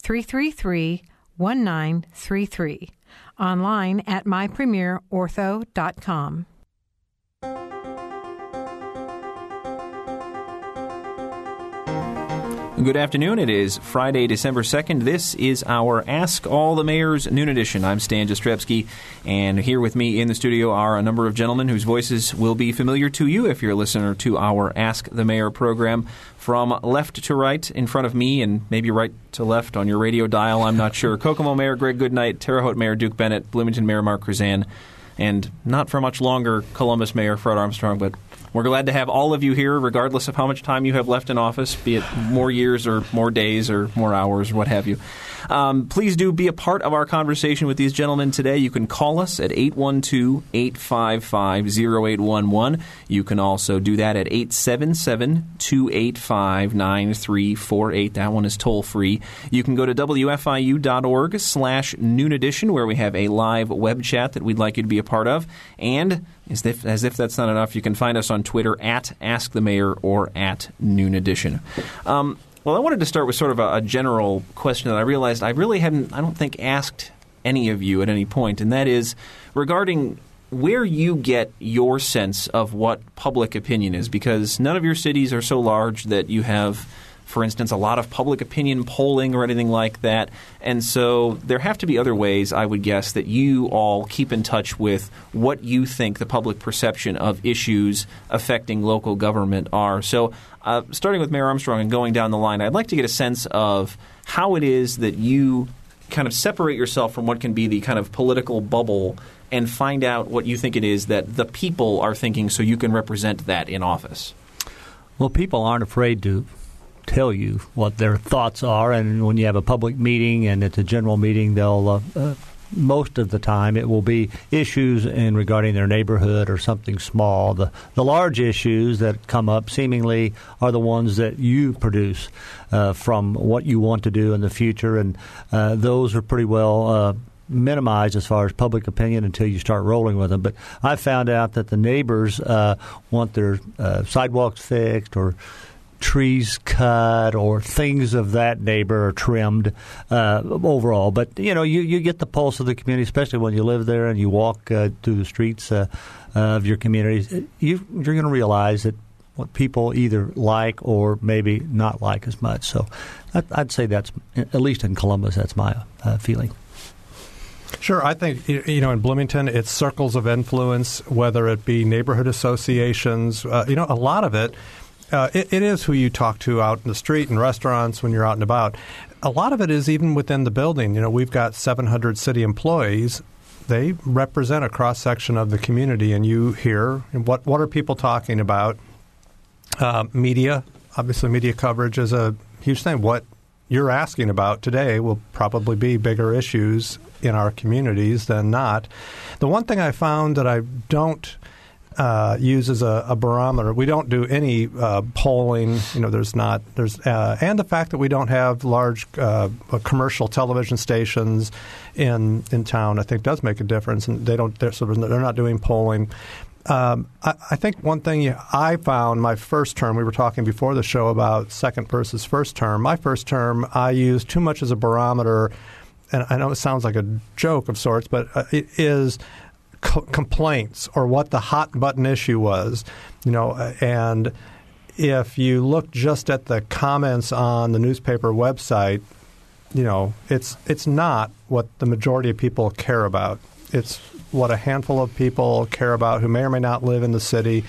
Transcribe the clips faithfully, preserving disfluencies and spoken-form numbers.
three three three, one nine three three. Online at my premier ortho dot com. Good afternoon. It is Friday, December second. This is our Ask All the Mayors Noon Edition. I'm Stan Jastrzewski, and here with me in the studio are a number of gentlemen whose voices will be familiar to you if you're a listener to our Ask the Mayor program. From left to right in front of me, and maybe right to left on your radio dial, I'm not sure. Kokomo Mayor Greg Goodnight, Terre Haute Mayor Duke Bennett, Bloomington Mayor Mark Kruzan, and not for much longer, Columbus Mayor Fred Armstrong, but we're glad to have all of you here, regardless of how much time you have left in office, be it more years or more days or more hours or what have you. Um, please do be a part of our conversation with these gentlemen today. You can call us at eight one two, eight five five, zero eight one one. You can also do that at eight seven seven, two eight five, nine three four eight. That one is toll-free. You can go to WFIU.org slash Noon Edition, where we have a live web chat that we'd like you to be a part of. And as if, as if that's not enough, you can find us on Twitter at Ask the Mayor or at Noon Edition. Um, Well, I wanted to start with sort of a, a general question that I realized I really hadn't, I don't think, asked any of you at any point, and that is regarding where you get your sense of what public opinion is, because none of your cities are so large that you have, for instance, a lot of public opinion polling or anything like that, and so there have to be other ways, I would guess, that you all keep in touch with what you think the public perception of issues affecting local government are. So Uh, starting with Mayor Armstrong and going down the line, I'd like to get a sense of how it is that you kind of separate yourself from what can be the kind of political bubble and find out what you think it is that the people are thinking so you can represent that in office. Well, people aren't afraid to tell you what their thoughts are, and when you have a public meeting and it's a general meeting, they'll uh, uh, most of the time it will be issues in regarding their neighborhood or something small. The the large issues that come up seemingly are the ones that you produce uh, from what you want to do in the future, and uh, those are pretty well uh, minimized as far as public opinion until you start rolling with them. But I found out that the neighbors uh, want their uh, sidewalks fixed or trees cut or things of that neighbor are trimmed uh, overall. But, you know, you, you get the pulse of the community, especially when you live there and you walk uh, through the streets uh, of your communities. You, you're going to realize that what people either like or maybe not like as much. So I'd, I'd say that's, at least in Columbus, that's my uh, feeling. Sure. I think, you know, in Bloomington, it's circles of influence, whether it be neighborhood associations. Uh, you know, a lot of it. Uh, it, it is who you talk to out in the street and restaurants when you're out and about. A lot of it is even within the building. You know, we've got seven hundred city employees. They represent a cross-section of the community, and you hear what what are people talking about. Uh, media, obviously media coverage is a huge thing. What you're asking about today will probably be bigger issues in our communities than not. The one thing I found that I don't Uh, use as a, a barometer. We don't do any uh, polling. You know, there's not there's uh, and the fact that we don't have large uh, commercial television stations in in town, I think, does make a difference. And they don't. They're sort of, they're not doing polling. Um, I, I think one thing I found my first term, we were talking before the show about second versus first term. My first term, I used too much as a barometer, and I know it sounds like a joke of sorts, but it is. Co- complaints or what the hot button issue was, you know, and if you look just at the comments on the newspaper website, you know, it's it's not what the majority of people care about. It's what a handful of people care about who may or may not live in the city,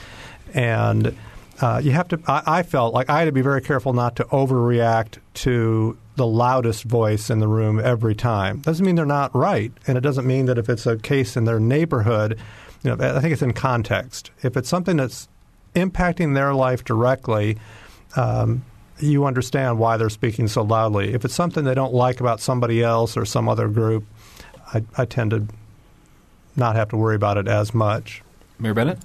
and uh, you have to. I, I felt like I had to be very careful not to overreact to the loudest voice in the room every time. Doesn't mean they're not right, and it doesn't mean that if it's a case in their neighborhood, you know, I think it's in context. If it's something that's impacting their life directly, um, you understand why they're speaking so loudly. If it's something they don't like about somebody else or some other group, I, I tend to not have to worry about it as much. Mayor Bennett?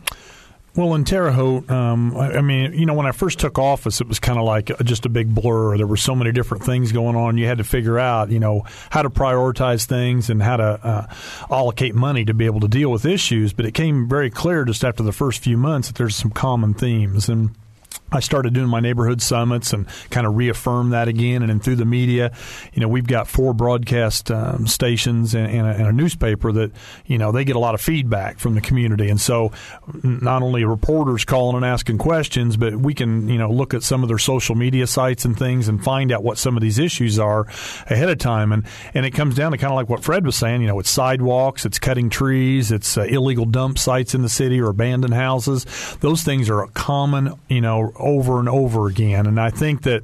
Well, in Terre Haute, um, I, I mean, you know, when I first took office, it was kind of like just a big blur. There were so many different things going on. You had to figure out, you know, how to prioritize things and how to uh, allocate money to be able to deal with issues. But it came very clear just after the first few months that there's some common themes. And I started doing my neighborhood summits and kind of reaffirmed that again. And then through the media, you know, we've got four broadcast um, stations and, and, a, and a newspaper that, you know, they get a lot of feedback from the community. And so not only reporters calling and asking questions, but we can, you know, look at some of their social media sites and things and find out what some of these issues are ahead of time. And, and it comes down to kind of like what Fred was saying, you know, it's sidewalks, it's cutting trees, it's uh, illegal dump sites in the city or abandoned houses. Those things are a common, you know, over and over again. And I think that,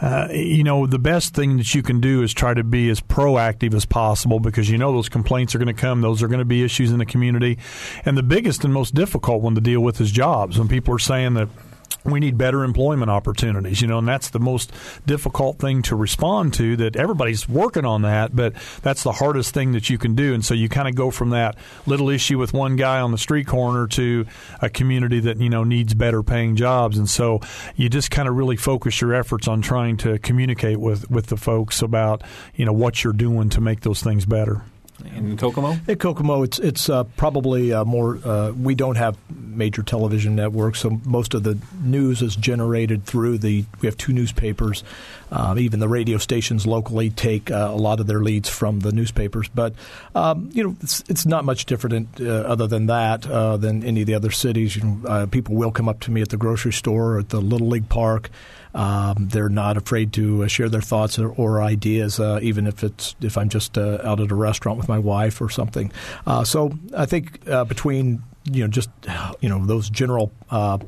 uh, you know, the best thing that you can do is try to be as proactive as possible, because you know those complaints are going to come. Those are going to be issues in the community. And the biggest and most difficult one to deal with is jobs. When people are saying that we need better employment opportunities, you know, and that's the most difficult thing to respond to, that everybody's working on that, but that's the hardest thing that you can do. And so you kind of go from that little issue with one guy on the street corner to a community that, you know, needs better paying jobs. And so you just kind of really focus your efforts on trying to communicate with, with the folks about, you know, what you're doing to make those things better. In Kokomo? In Kokomo, it's it's uh, probably uh, more uh, – we don't have major television networks, so most of the news is generated through the – we have two newspapers. Um, even the radio stations locally take uh, a lot of their leads from the newspapers. But, um, you know, it's, it's not much different in, uh, other than that uh, than any of the other cities. You know, uh, people will come up to me at the grocery store or at the Little League Park. Um, they're not afraid to uh, share their thoughts or, or ideas, uh, even if it's if I'm just uh, out at a restaurant with my wife or something. Uh, so I think uh, between you know just you know those general uh,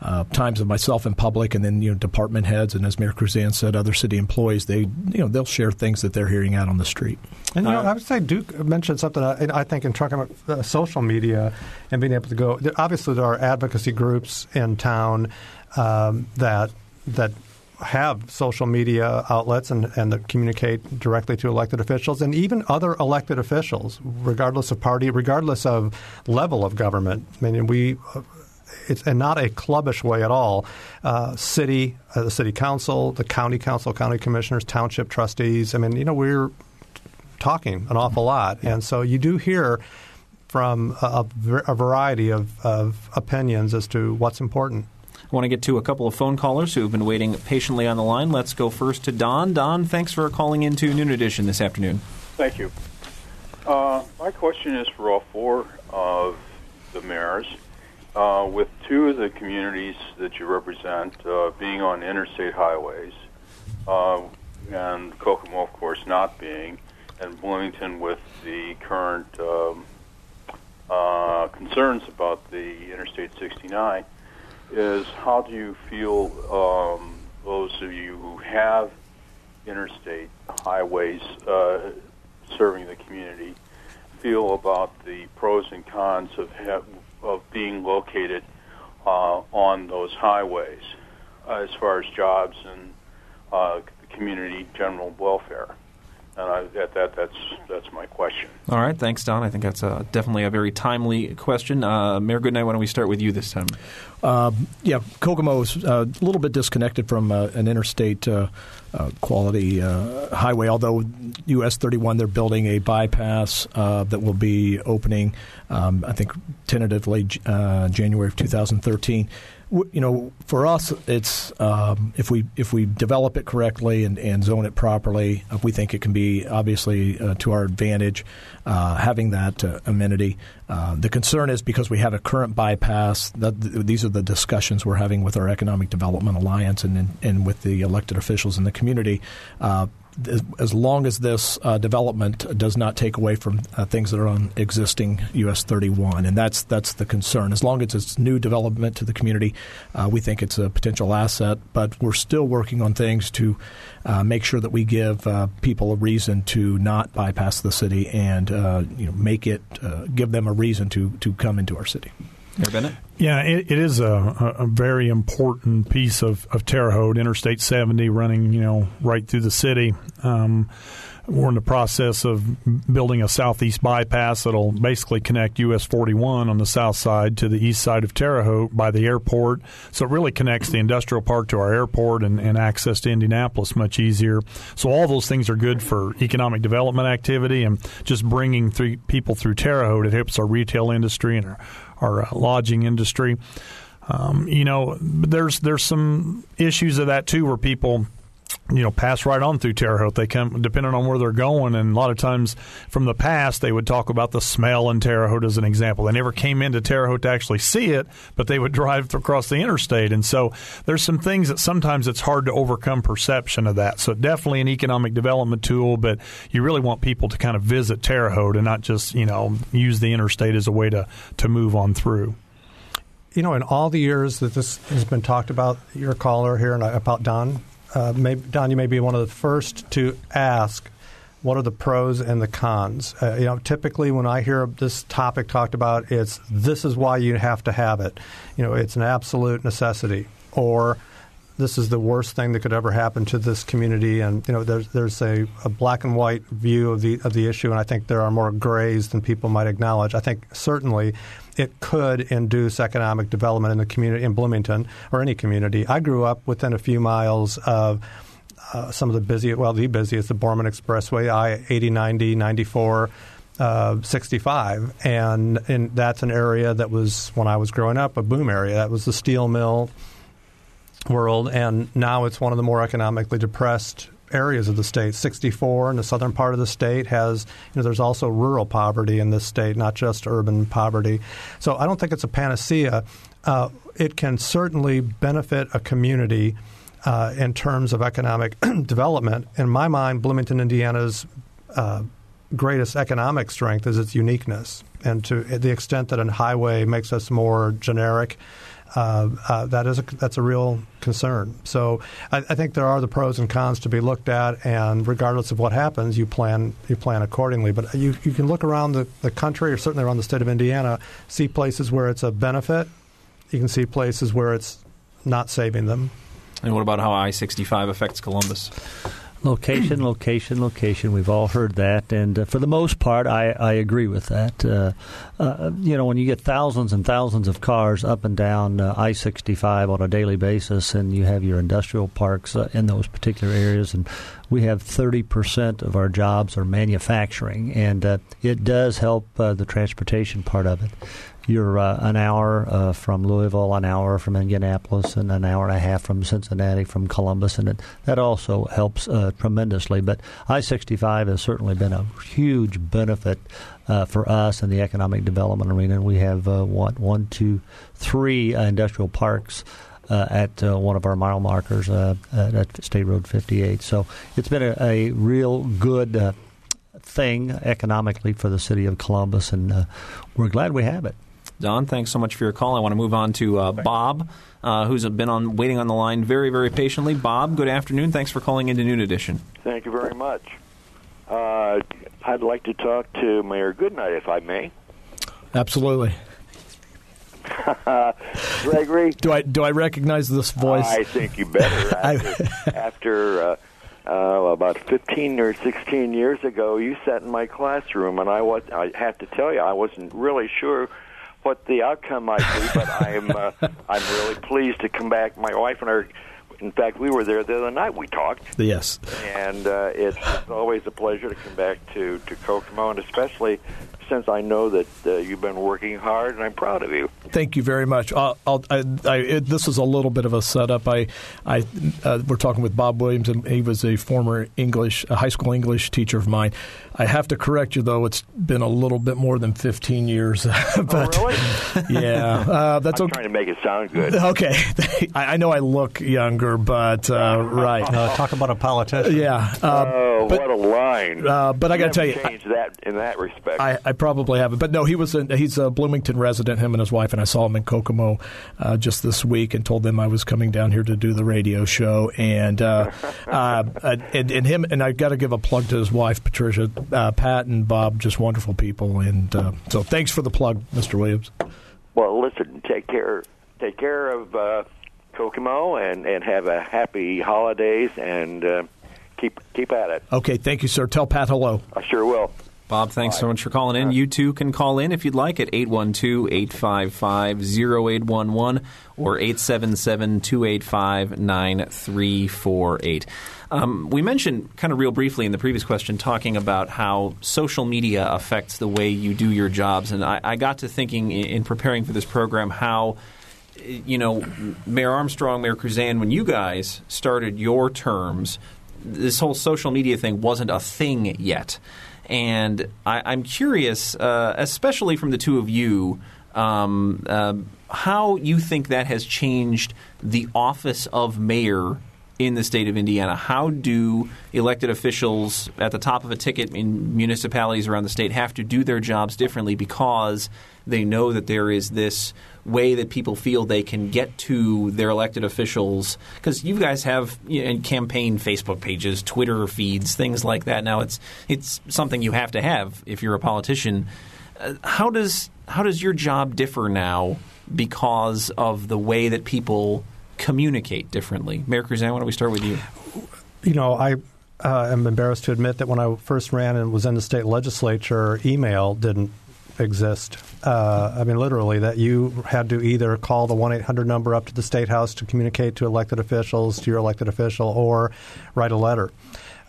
uh, times of myself in public, and then you know department heads, and as Mayor Kruzan said, other city employees, they you know they'll share things that they're hearing out on the street. And you uh, know, I would say Duke mentioned something. I, I think in talking about uh, social media and being able to go, obviously there are advocacy groups in town um, that. that have social media outlets and, and that communicate directly to elected officials and even other elected officials, regardless of party, regardless of level of government. I mean, we – it's and not a clubbish way at all. Uh, city, uh, the city council, the county council, county commissioners, township trustees. I mean, you know, we're talking an awful lot. And so you do hear from a, a variety of, of opinions as to what's important. I want to get to a couple of phone callers who have been waiting patiently on the line. Let's go first to Don. Don, thanks for calling into Noon Edition this afternoon. Thank you. Uh, my question is for all four of the mayors. Uh, with two of the communities that you represent uh, being on interstate highways, uh, and Kokomo, of course, not being, and Bloomington with the current um, uh, concerns about the Interstate sixty-nine, is how do you feel um, those of you who have interstate highways uh, serving the community feel about the pros and cons of have, of being located uh, on those highways uh, as far as jobs and uh, community general welfare? And I, that, that, that's that's my question. All right. Thanks, Don. I think that's a, definitely a very timely question. Uh, Mayor Goodnight, why don't we start with you this time? Uh, yeah. Kokomo is a little bit disconnected from uh, an interstate uh, uh, quality uh, highway, although U S thirty-one, they're building a bypass uh, that will be opening, um, I think, tentatively uh, January of two thousand thirteen. You know, for us, it's um, if we if we develop it correctly and, and zone it properly, we think it can be obviously uh, to our advantage uh, having that uh, amenity. Uh, the concern is because we have a current bypass. That th- these are the discussions we're having with our Economic Development Alliance and and, and with the elected officials in the community. Uh, As long as this uh, development does not take away from uh, things that are on existing U S thirty-one, and that's that's the concern. As long as it's new development to the community, uh, we think it's a potential asset. But we're still working on things to uh, make sure that we give uh, people a reason to not bypass the city and uh, you know make it uh, give them a reason to to come into our city. Mayor Bennett? Yeah, it, it is a, a very important piece of, of Terre Haute, Interstate seventy running, you know, right through the city. Um, we're in the process of building a southeast bypass that will basically connect U S forty-one on the south side to the east side of Terre Haute by the airport. So it really connects the industrial park to our airport and, and access to Indianapolis much easier. So all those things are good for economic development activity and just bringing three people through Terre Haute. It helps our retail industry and our our lodging industry. Um, you know, there's there's some issues of that, too, where people, you know, pass right on through Terre Haute. They come, depending on where they're going, and a lot of times from the past, they would talk about the smell in Terre Haute as an example. They never came into Terre Haute to actually see it, but they would drive across the interstate. And so there's some things that sometimes it's hard to overcome perception of that. So definitely an economic development tool, but you really want people to kind of visit Terre Haute and not just, you know, use the interstate as a way to, to move on through. You know, in all the years that this has been talked about, your caller here and about Don, Uh, maybe, Don, you may be one of the first to ask, what are the pros and the cons? Uh, you know, typically when I hear this topic talked about, it's this is why you have to have it. You know, it's an absolute necessity, or this is the worst thing that could ever happen to this community. And you know, there's there's a, a black and white view of the of the issue, and I think there are more grays than people might acknowledge. I think certainly it could induce economic development in the community, in Bloomington or any community. I grew up within a few miles of uh, some of the busiest, well, the busiest, the Borman Expressway, I eighty, ninety, ninety-four, uh, sixty-five. And, and that's an area that was, when I was growing up, a boom area. That was the steel mill world. And now it's one of the more economically depressed areas of the state. sixty-four in the southern part of the state has, you know, there's also rural poverty in this state, not just urban poverty. So I don't think it's a panacea. Uh, it can certainly benefit a community uh, in terms of economic development. In my mind, Bloomington, Indiana's uh, greatest economic strength is its uniqueness. And to the extent that a highway makes us more generic, Uh, uh, that is a, that's a real concern. So I, I think there are the pros and cons to be looked at, and regardless of what happens, you plan you plan accordingly. But you, you can look around the, the country, or certainly around the state of Indiana, see places where it's a benefit. You can see places where it's not saving them. And what about how I sixty-five affects Columbus? Location, location, location. We've all heard that, and uh, for the most part, I, I agree with that. Uh, uh, you know, when you get thousands and thousands of cars up and down uh, I sixty-five on a daily basis, and you have your industrial parks uh, in those particular areas, and we have thirty percent of our jobs are manufacturing, and uh, it does help uh, the transportation part of it. You're uh, an hour uh, from Louisville, an hour from Indianapolis, and an hour and a half from Cincinnati, from Columbus, and it, that also helps uh, tremendously. But I sixty-five has certainly been a huge benefit uh, for us in the economic development arena. We have uh, one, one, two, three uh, industrial parks Uh, at uh, one of our mile markers uh, at State Road fifty-eight. So it's been a, a real good uh, thing economically for the city of Columbus, and uh, we're glad we have it. Don, thanks so much for your call. I want to move on to uh, Bob, uh, who's been on waiting on the line very, very patiently. Bob, good afternoon. Thanks for calling into Noon Edition. Thank you very much. Uh, I'd like to talk to Mayor Goodnight, if I may. Absolutely. Gregory, do I do I recognize this voice? I think you better. After, after uh, uh, about fifteen or sixteen years ago, you sat in my classroom, and I was I have to tell you, I wasn't really sure what the outcome might be, but I'm uh, I'm really pleased to come back. My wife and I, in fact, we were there the other night. We talked. Yes, and uh, it's, it's always a pleasure to come back to to Kokomo, and especially since I know that uh, you've been working hard, and I'm proud of you. Thank you very much. I'll, I'll, I, I, it, this is a little bit of a setup. I, I, uh, we're talking with Bob Williams, and he was a former English, a high school English teacher of mine. I have to correct you, though. It's been a little bit more than fifteen years. But, oh, really? Yeah. Uh, that's I'm okay. Trying to make it sound good. Okay. I, I know I look younger, but uh, right. Uh, talk about a politician. Yeah. Uh, oh, but, what a line. Uh, but you I got to tell you. Changed that in that respect. I, I probably haven't. But, no, he was a, he's a Bloomington resident, him and his wife, and I saw him in Kokomo uh, just this week and told them I was coming down here to do the radio show. And uh, uh, and, and him, and I've got to give a plug to his wife, Patricia. Uh, Pat and Bob, just wonderful people. And uh, so thanks for the plug, Mister Williams. Well, listen, take care take care of uh, Kokomo and, and have a happy holidays, and uh, keep keep at it. Okay, thank you, sir. Tell Pat hello. I sure will. Bob, thanks Bye. so much for calling in. You, too, can call in if you'd like at eight one two, eight five five, zero eight one one or eight seven seven, two eight five, nine three four eight. Um, we mentioned kind of real briefly in the previous question talking about how social media affects the way you do your jobs. And I, I got to thinking in preparing for this program how, you know, Mayor Armstrong, Mayor Kruzan, when you guys started your terms, this whole social media thing wasn't a thing yet. And I, I'm curious, uh, especially from the two of you, um, uh, how you think that has changed the office of mayor in the state of Indiana. How do elected officials at the top of a ticket in municipalities around the state have to do their jobs differently because they know that there is this way that people feel they can get to their elected officials? Because you guys have, you know, campaign Facebook pages, Twitter feeds, things like that. Now it's it's something you have to have if you're a politician. Uh, how does how does your job differ now because of the way that people communicate differently? Mayor Kruzan, why don't we start with you? You know, I uh, am embarrassed to admit that when I first ran and was in the state legislature, email didn't exist. Uh, I mean, literally, that you had to either call the one eight hundred number up to the State House to communicate to elected officials, to your elected official, or write a letter.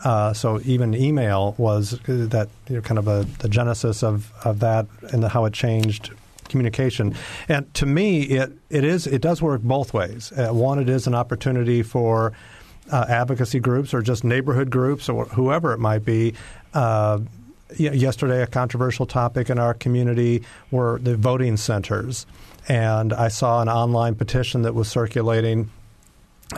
Uh, so even email was that, you know, kind of a, the genesis of, of that and the, how it changed communication. And to me, it it is it does work both ways. Uh, one, it is an opportunity for uh, advocacy groups or just neighborhood groups or whoever it might be. Uh, yesterday, a controversial topic in our community were the voting centers, and I saw an online petition that was circulating.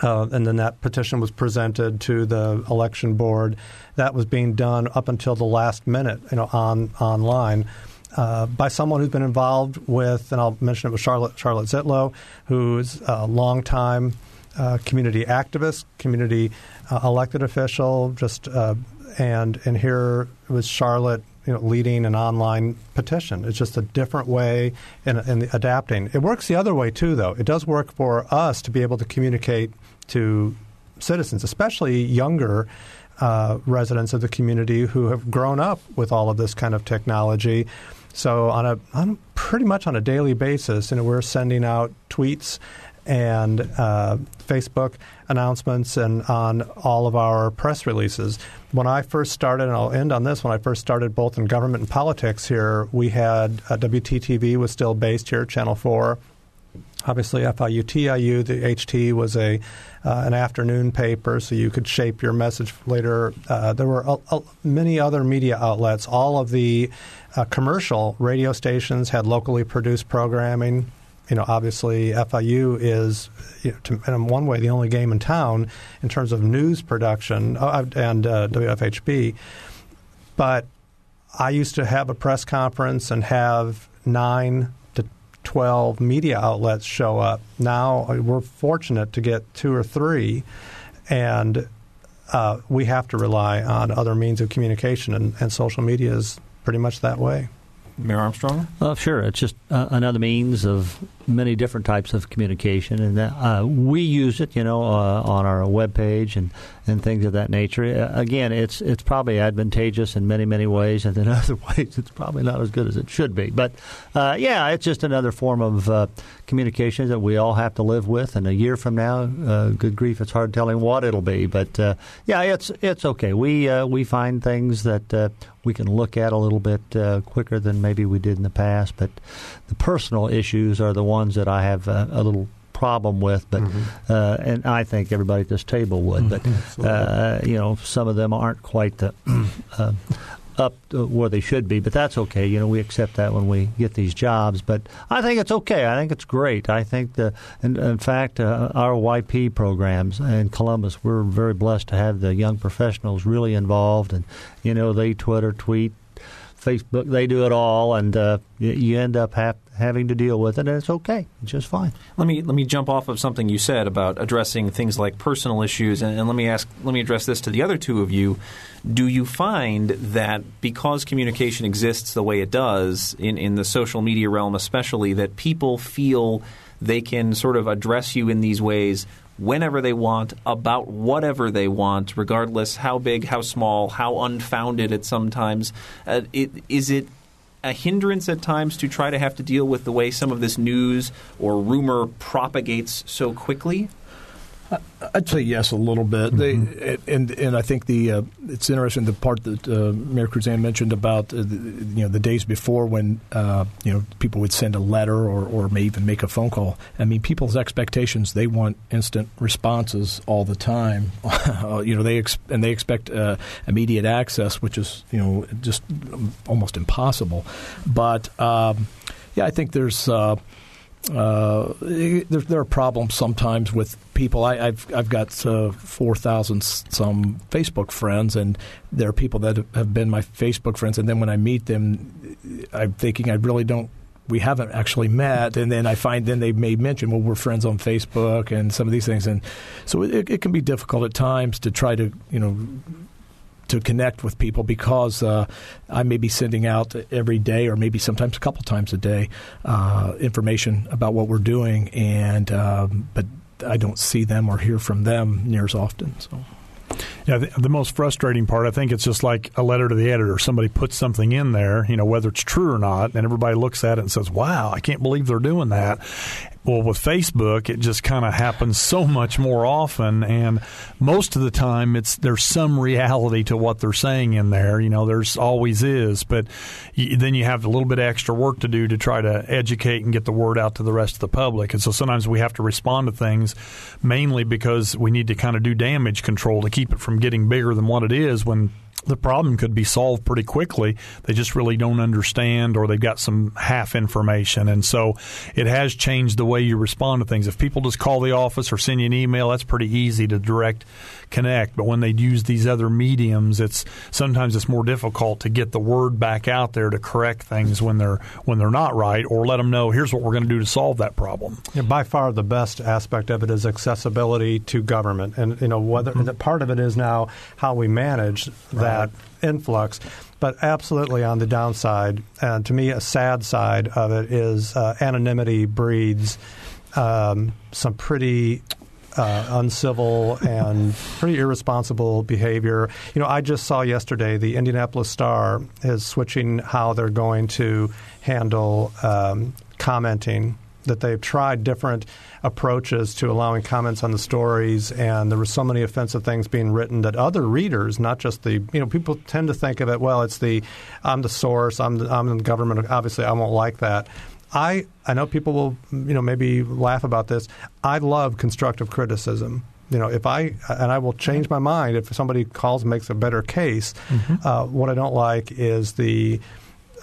Uh, and then that petition was presented to the election board. That was being done up until the last minute, you know, on online. Uh, by someone who's been involved with, and I'll mention it with Charlotte, Charlotte Zitlow, who's a longtime uh, community activist, community uh, elected official. Just uh, and and here was Charlotte, you know, leading an online petition. It's just a different way in, in the adapting. It works the other way too, though. It does work for us to be able to communicate to citizens, especially younger uh, residents of the community who have grown up with all of this kind of technology. So on a on pretty much on a daily basis, you know, we're sending out tweets and uh, Facebook announcements and on all of our press releases. When I first started, and I'll end on this, when I first started both in government and politics here, we had uh, W T T V was still based here, Channel four. Obviously, F I U T I U, the H T was a uh, an afternoon paper, so you could shape your message later. Uh, there were a, a, many other media outlets. All of the uh, commercial radio stations had locally produced programming. You know, obviously, F I U is, you know, to, in one way, the only game in town in terms of news production, uh, and uh, W F H B. But I used to have a press conference and have nine twelve media outlets show up. Now we're fortunate to get two or three, and uh, we have to rely on other means of communication, and, and social media is pretty much that way. Mayor Armstrong? Oh, sure. It's just uh, another means of many different types of communication, and that, uh, we use it, you know, uh, on our webpage and, and things of that nature. Uh, again, it's it's probably advantageous in many, many ways, and in other ways it's probably not as good as it should be. But, uh, yeah, it's just another form of uh, communication that we all have to live with, and a year from now, uh, good grief, it's hard telling what it'll be. But, uh, yeah, it's it's okay. We, uh, we find things that uh, we can look at a little bit uh, quicker than maybe we did in the past, but the personal issues are the ones that I have a, a little problem with, but mm-hmm. uh, and I think everybody at this table would, but uh, you know, some of them aren't quite the, uh, up to where they should be, but that's okay. You know, we accept that when we get these jobs, but I think it's okay. I think it's great. I think the, in, in fact, uh, our Y P programs in Columbus, we're very blessed to have the young professionals really involved, and you know, they Twitter, tweet, Facebook, they do it all, and uh, you end up hap- having to deal with it, and it's okay. It's just fine. Let me let me jump off of something you said about addressing things like personal issues, and, and let me ask let me address this to the other two of you. Do you find that because communication exists the way it does in, in the social media realm especially, that people feel they can sort of address you in these ways whenever they want, about whatever they want, regardless how big, how small, how unfounded it sometimes uh, it, is it a hindrance at times to try to have to deal with the way some of this news or rumor propagates so quickly? I'd say yes, a little bit. Mm-hmm. They, and and I think the uh, it's interesting, the part that uh, Mayor Kruzan mentioned about uh, the, you know the days before when uh, you know people would send a letter or or may even make a phone call. I mean, people's expectations, they want instant responses all the time. you know they ex- and they expect uh, immediate access, which is you know just almost impossible. But um, yeah, I think there's. Uh, Uh, there, there are problems sometimes with people. I, I've I've got uh, four thousand some Facebook friends, and there are people that have been my Facebook friends. And then when I meet them, I'm thinking I really don't. We haven't actually met, and then I find then they may mention, well, we're friends on Facebook, and some of these things, and so it, it can be difficult at times to try to you know. to connect with people because uh, I may be sending out every day or maybe sometimes a couple times a day uh, information about what we're doing, and um, but I don't see them or hear from them near as often. So. Yeah, the, the most frustrating part, I think it's just like a letter to the editor. Somebody puts something in there, you know, whether it's true or not, and everybody looks at it and says, wow, I can't believe they're doing that. Well, with Facebook, it just kind of happens so much more often, and most of the time, it's there's some reality to what they're saying in there. You know, there's always is, but you, then you have a little bit of extra work to do to try to educate and get the word out to the rest of the public. And so sometimes we have to respond to things mainly because we need to kind of do damage control to keep it from getting bigger than what it is when the problem could be solved pretty quickly. They just really don't understand, or they've got some half information. And so it has changed the way you respond to things. If people just call the office or send you an email, that's pretty easy to direct connect. But when they use these other mediums, it's sometimes it's more difficult to get the word back out there to correct things when they're when they're not right, or let them know, here's what we're going to do to solve that problem. Yeah, by far the best aspect of it is accessibility to government. And you know whether mm-hmm. and part of it is now how we manage that. Right. That influx, but absolutely on the downside, and to me a sad side of it is uh, anonymity breeds um, some pretty uh, uncivil and pretty irresponsible behavior. You know, I just saw yesterday the Indianapolis Star is switching how they're going to handle um, commenting, that they've tried different approaches to allowing comments on the stories, and there were so many offensive things being written that other readers, not just the – you know, people tend to think of it, well, it's the – I'm the source, I'm the, I'm the government, obviously I won't like that. I, I know people will, you know, maybe laugh about this. I love constructive criticism. You know, if I – and I will change my mind if somebody calls and makes a better case. Mm-hmm. Uh, what I don't like is the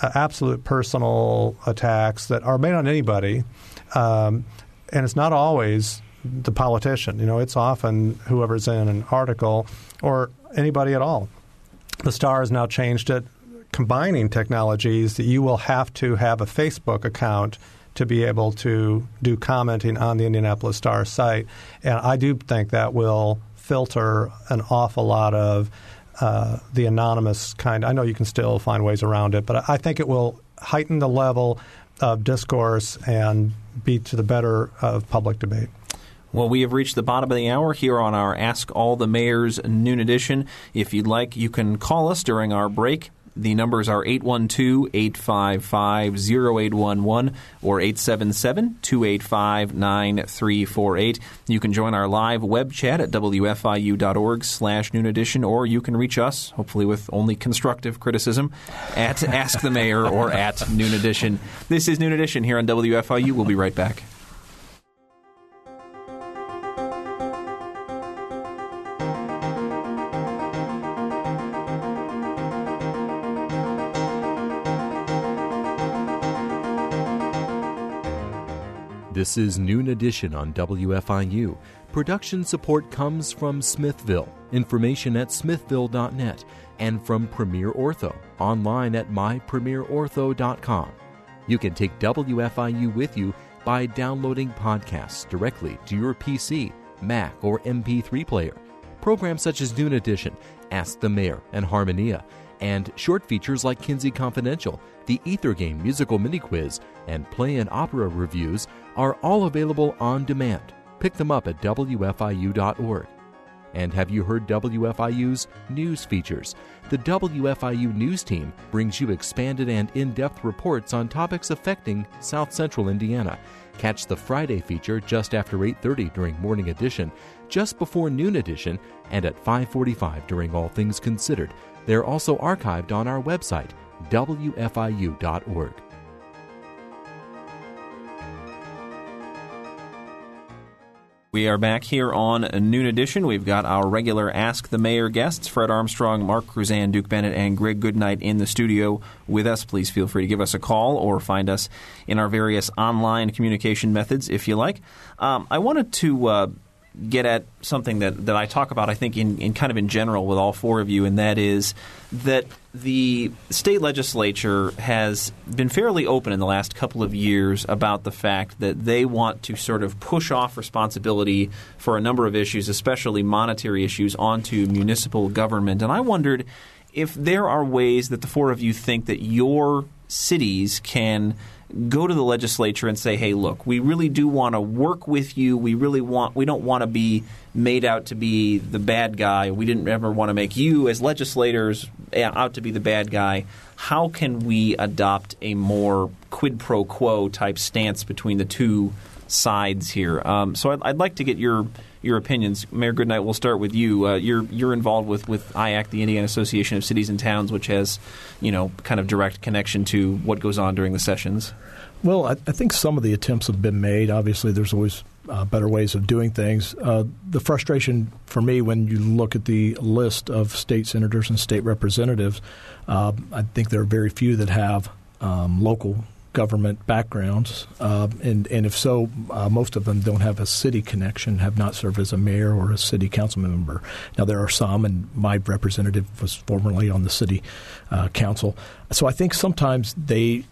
uh, absolute personal attacks that are made on anybody. Um, and it's not always the politician. You know, it's often whoever's in an article or anybody at all. The Star has now changed it, combining technologies that you will have to have a Facebook account to be able to do commenting on the Indianapolis Star site. And I do think that will filter an awful lot of uh, the anonymous kind. I know you can still find ways around it, but I think it will heighten the level of discourse and be to the better of public debate. Well, we have reached the bottom of the hour here on our Ask All the Mayors noon edition. If you'd like, you can call us during our break. The numbers are eight one two, eight five five, zero eight one one or eight seven seven, two eight five, nine three four eight. You can join our live web chat at wfiu.org slash noon edition, or you can reach us, hopefully with only constructive criticism, at Ask the Mayor or at Noon Edition. This is Noon Edition here on W F I U. We'll be right back. This is Noon Edition on W F I U. Production support comes from Smithville, information at smithville dot net, and from Premier Ortho, online at my premier ortho dot com. You can take W F I U with you by downloading podcasts directly to your P C, Mac, or M P three player. Programs such as Noon Edition, Ask the Mayor, and Harmonia, and short features like Kinsey Confidential, the Ether Game Musical Mini Quiz, and Play and Opera Reviews are all available on demand. Pick them up at W F I U dot org. And have you heard W F I U's news features? The W F I U News Team brings you expanded and in-depth reports on topics affecting South Central Indiana. Catch the Friday feature just after eight thirty during Morning Edition, just before Noon Edition, and at five forty-five during All Things Considered. They're also archived on our website, W F I U dot org. We are back here on Noon Edition. We've got our regular Ask the Mayor guests, Fred Armstrong, Mark Kruzan, Duke Bennett, and Greg Goodnight in the studio with us. Please feel free to give us a call or find us in our various online communication methods if you like. Um, I wanted to uh, get at something that, that I talk about, I think, in, in kind of in general with all four of you, and that is that the state legislature has been fairly open in the last couple of years about the fact that they want to sort of push off responsibility for a number of issues, especially monetary issues, onto municipal government. And I wondered if there are ways that the four of you think that your cities can go to the legislature and say, hey, look, we really do want to work with you. We really want – we don't want to be made out to be the bad guy. We didn't ever want to make you as legislators out to be the bad guy. How can we adopt a more quid pro quo type stance between the two sides here? Um, so I'd, I'd like to get your your opinions. Mayor Goodnight, we'll start with you. Uh, you're you're involved with, with I A C, the Indiana Association of Cities and Towns, which has, you know, kind of direct connection to what goes on during the sessions. Well, I, I think some of the attempts have been made. Obviously, there's always uh, better ways of doing things. Uh, the frustration for me when you look at the list of state senators and state representatives, uh, I think there are very few that have um, local government backgrounds, uh, and, and if so, uh, most of them don't have a city connection, have not served as a mayor or a city council member. Now, there are some, and my representative was formerly on the city uh, council. So I think sometimes they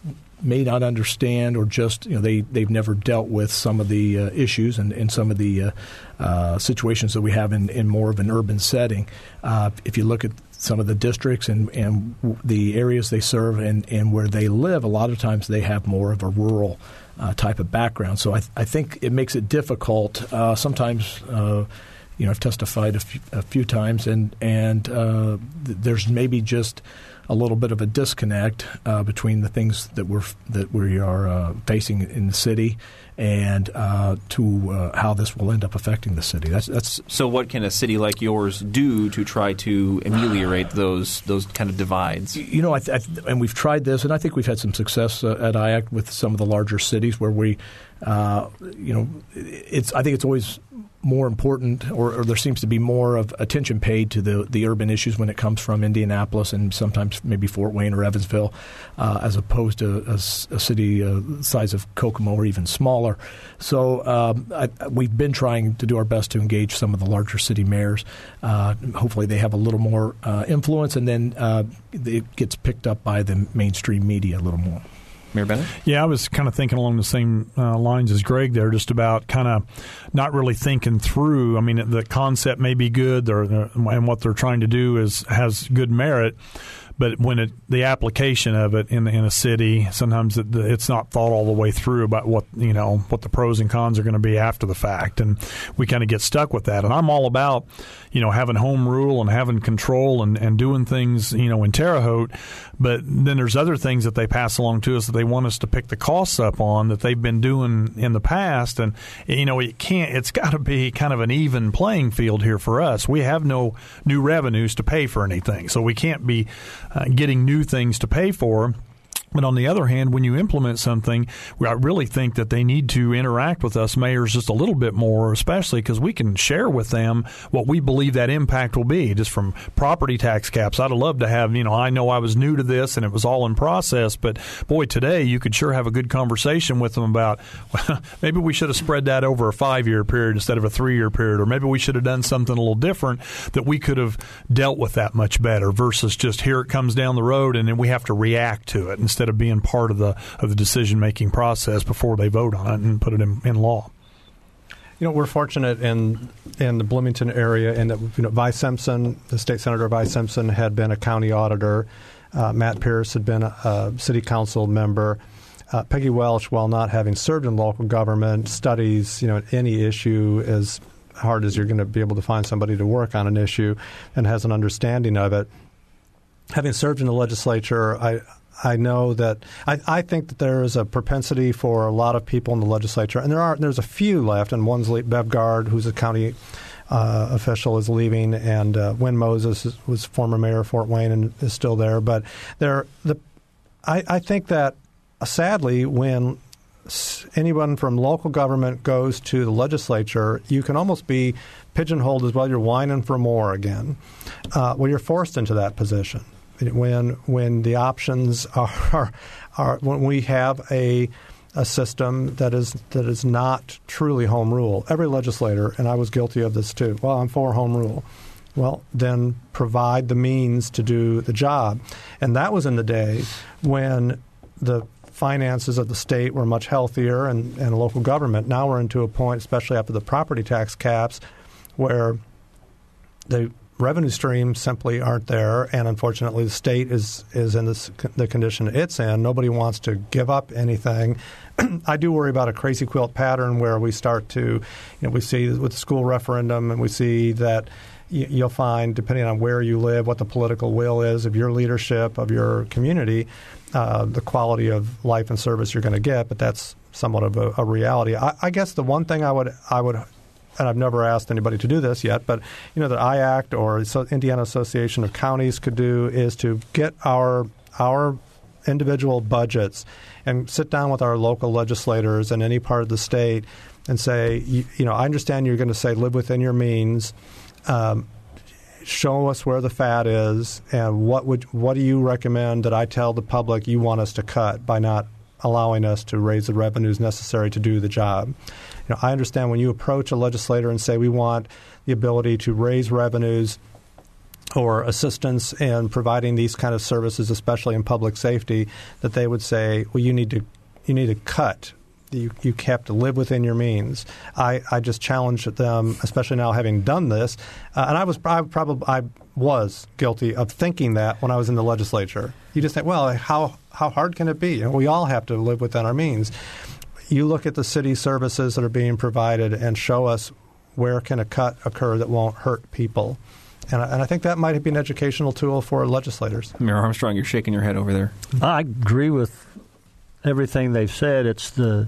may not understand or just, you know, they, they've never dealt with some of the uh, issues and, and some of the uh, uh, situations that we have in, in more of an urban setting. Uh, if you look at some of the districts and, and the areas they serve and, and where they live, a lot of times they have more of a rural uh, type of background. So I, th- I think it makes it difficult. Uh, sometimes, uh, you know, I've testified a few, a few times, and, and uh, th- there's maybe just a little bit of a disconnect uh, between the things that we're that we are uh, facing in the city and uh, to uh, how this will end up affecting the city. That's, that's so. What can a city like yours do to try to ameliorate those those kind of divides? You know, I th- I th- and we've tried this, and I think we've had some success uh, at I A C T with some of the larger cities where we, uh, you know, it's. I think it's always more important, or, or there seems to be more of attention paid to the the urban issues when it comes from Indianapolis and sometimes maybe Fort Wayne or Evansville, uh, as opposed to a, a city the uh, size of Kokomo or even smaller. So um, I, we've been trying to do our best to engage some of the larger city mayors. Uh, hopefully they have a little more uh, influence, and then uh, it gets picked up by the mainstream media a little more. Mayor Bennett? Yeah, I was kind of thinking along the same uh, lines as Greg there, just about kind of not really thinking through. I mean, the concept may be good, or, and what they're trying to do is has good merit, but when it, the application of it in in a city, sometimes it, it's not thought all the way through about what, you know, what the pros and cons are going to be after the fact, and we kind of get stuck with that. And I'm all about, you know, having home rule and having control and, and doing things, you know, in Terre Haute, but then there's other things that they pass along to us that they want us to pick the costs up on that they've been doing in the past, and, you know, it can't. It's got to be kind of an even playing field here for us. We have no new revenues to pay for anything, so we can't be Uh, getting new things to pay for. But on the other hand, when you implement something, I really think that they need to interact with us mayors just a little bit more, especially because we can share with them what we believe that impact will be, just from property tax caps. I'd love to have, you know, I know I was new to this and it was all in process, but boy, today you could sure have a good conversation with them about, well, maybe we should have spread that over a five-year period instead of a three-year period, or maybe we should have done something a little different that we could have dealt with that much better versus just here it comes down the road and then we have to react to it instead instead of being part of the of the decision-making process before they vote on it and put it in, in law. You know, we're fortunate in in the Bloomington area in that, you know, Vi Simpson, the state senator Vi Simpson, had been a county auditor. Uh, Matt Pierce had been a, a city council member. Uh, Peggy Welsh, while not having served in local government, studies, you know, any issue as hard as you're going to be able to find somebody to work on an issue, and has an understanding of it. Having served in the legislature, I I know that I, I think that there is a propensity for a lot of people in the legislature, and there are there's a few left, and one's le- Bev Gard, who's a county uh, official, is leaving, and uh, Wynne Moses is, was former mayor of Fort Wayne and is still there. But there, the I, I think that. Sadly, when anyone from local government goes to the legislature, you can almost be pigeonholed as, well, you're whining for more again. Uh, well, you're forced into that position. When when the options are, are when we have a a system that is that is not truly home rule. Every legislator, and I was guilty of this too, well, I'm for home rule. Well, then provide the means to do the job. And that was in the day when the finances of the state were much healthier and, and local government. Now we're into a point, especially after the property tax caps, where the revenue streams simply aren't there, and unfortunately the state is is in this, the condition it's in. Nobody wants to give up anything. I do worry about a crazy quilt pattern where we start to, you know, we see with the school referendum, and we see that you'll find, depending on where you live, what the political will is of your leadership, of your community, uh, the quality of life and service you're going to get. But that's somewhat of a, a reality. I, I guess the one thing I would, I would, and I've never asked anybody to do this yet, but you know that I A C T or so, Indiana Association of Counties could do is to get our our individual budgets and sit down with our local legislators in any part of the state and say, you, you know, I understand you're going to say live within your means. Um, show us where the fat is, and what would what do you recommend that I tell the public you want us to cut by not allowing us to raise the revenues necessary to do the job? You know, I understand when you approach a legislator and say we want the ability to raise revenues or assistance in providing these kind of services, especially in public safety, that they would say, well, you need to you need to cut. You, you have to live within your means. I, I just challenged them, especially now having done this, uh, and I was I probably I was guilty of thinking that when I was in the legislature. You just think, well, how how hard can it be? You know, we all have to live within our means. You look at the city services that are being provided and show us where can a cut occur that won't hurt people. And I, and I think that might be an educational tool for legislators. Mayor Armstrong, you're shaking your head over there. I agree with everything they've said. It's the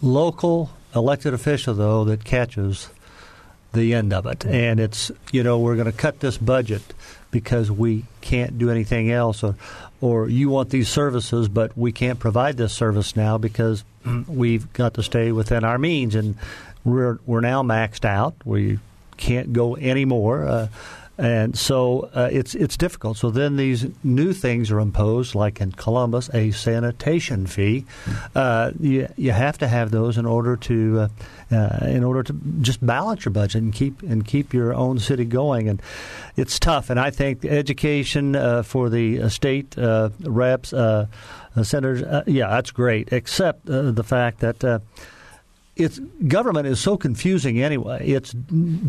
local elected official, though, that catches the end of it. And it's, you know, we're going to cut this budget because we can't do anything else, or, or you want these services, but we can't provide this service now because we've got to stay within our means. And we're we're now maxed out. We can't go anymore. Uh, And so uh, it's it's difficult. So then these new things are imposed, like in Columbus, a sanitation fee. Uh, you you have to have those in order to uh, uh, in order to just balance your budget and keep and keep your own city going. And it's tough. And I think education uh, for the state uh, reps, uh, senators, uh, yeah, that's great. Except uh, the fact that. Uh, It's government is so confusing anyway. It's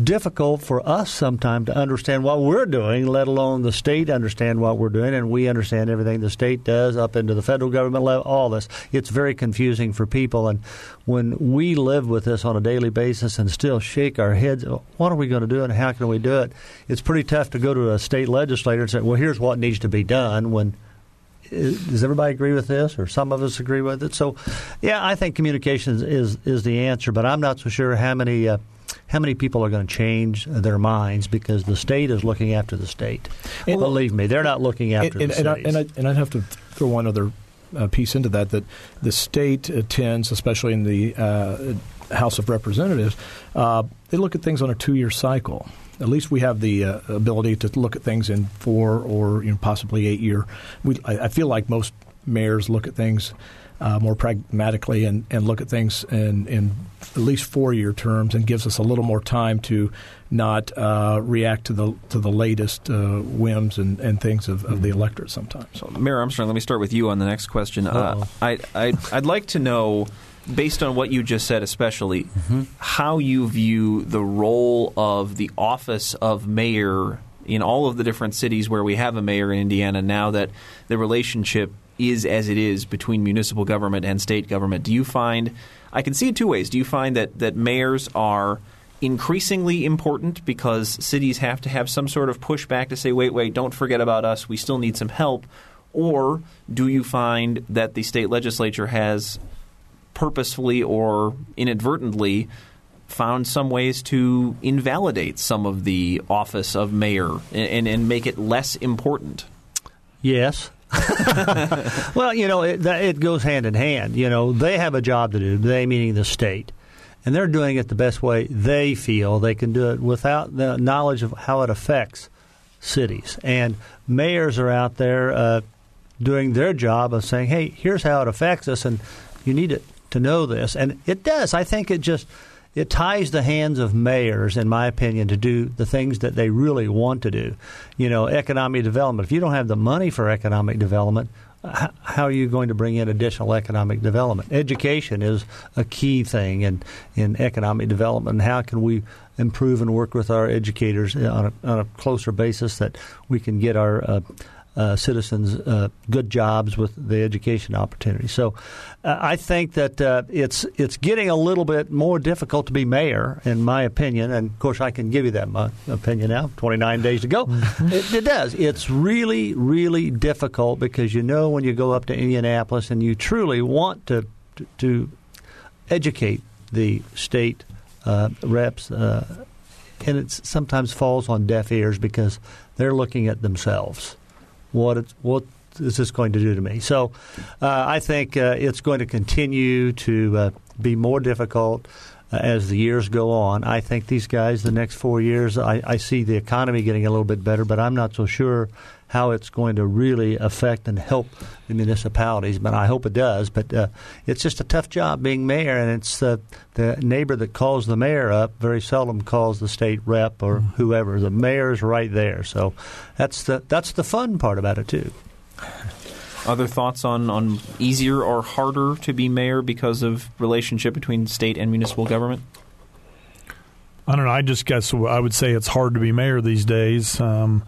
difficult for us sometimes to understand what we're doing, let alone the state understand what we're doing, and we understand everything the state does up into the federal government level, all this. It's very confusing for people. And when we live with this on a daily basis and still shake our heads, what are we going to do and how can we do it? It's pretty tough to go to a state legislator and say, well, here's what needs to be done when – does everybody agree with this, or some of us agree with it? So, yeah, I think communication is, is, is the answer, but I'm not so sure how many uh, how many people are going to change their minds because the state is looking after the state. And, Believe me, they're not looking after and, the state. And, and, I, and I'd have to throw one other uh, piece into that, that the state tends, especially in the uh, House of Representatives, uh, they look at things on a two-year cycle. At least we have the uh, ability to look at things in four or you know, possibly eight year. We, I, I feel like most mayors look at things uh, more pragmatically and, and look at things in, in at least four-year terms, and gives us a little more time to not uh, react to the to the latest uh, whims and, and things of, of mm-hmm. the electorate sometimes. So, Mayor Armstrong, let me start with you on the next question. Uh, I, I, I'd like to know, based on what you just said especially, mm-hmm. how you view the role of the office of mayor in all of the different cities where we have a mayor in Indiana now that the relationship is as it is between municipal government and state government. Do you find – I can see it two ways. Do you find that, that mayors are increasingly important because cities have to have some sort of pushback to say, wait, wait, don't forget about us. We still need some help. Or do you find that the state legislature has – purposefully or inadvertently found some ways to invalidate some of the office of mayor and, and make it less important? Yes. Well, you know, it, it goes hand in hand. You know, they have a job to do, they meaning the state, and they're doing it the best way they feel they can do it without the knowledge of how it affects cities. And mayors are out there uh, doing their job of saying, hey, here's how it affects us, and you need it to know this. And it does. I think it just it ties the hands of mayors, in my opinion, to do the things that they really want to do. You know, economic development. If you don't have the money for economic development, how are you going to bring in additional economic development? Education is a key thing in, in economic development. And how can we improve and work with our educators on a, on a closer basis that we can get our uh, – Uh, citizens uh, good jobs with the education opportunity. So uh, I think that uh, it's it's getting a little bit more difficult to be mayor, in my opinion. And, of course, I can give you that my opinion now, twenty-nine days to go. it, it does. It's really, really difficult because you know when you go up to Indianapolis and you truly want to, to, to educate the state uh, reps, uh, and it sometimes falls on deaf ears because they're looking at themselves. What it's, what is this going to do to me? So uh, I think uh, it's going to continue to uh, be more difficult uh, as the years go on. I think these guys, the next four years, I, I see the economy getting a little bit better, but I'm not so sure how it's going to really affect and help the municipalities. But I hope it does. But uh, it's just a tough job being mayor, and it's uh, the neighbor that calls the mayor up very seldom calls the state rep or whoever. The mayor's right there. So that's the that's the fun part about it, too. Other thoughts on, on easier or harder to be mayor because of relationship between state and municipal government? I don't know. I just guess I would say it's hard to be mayor these days. Um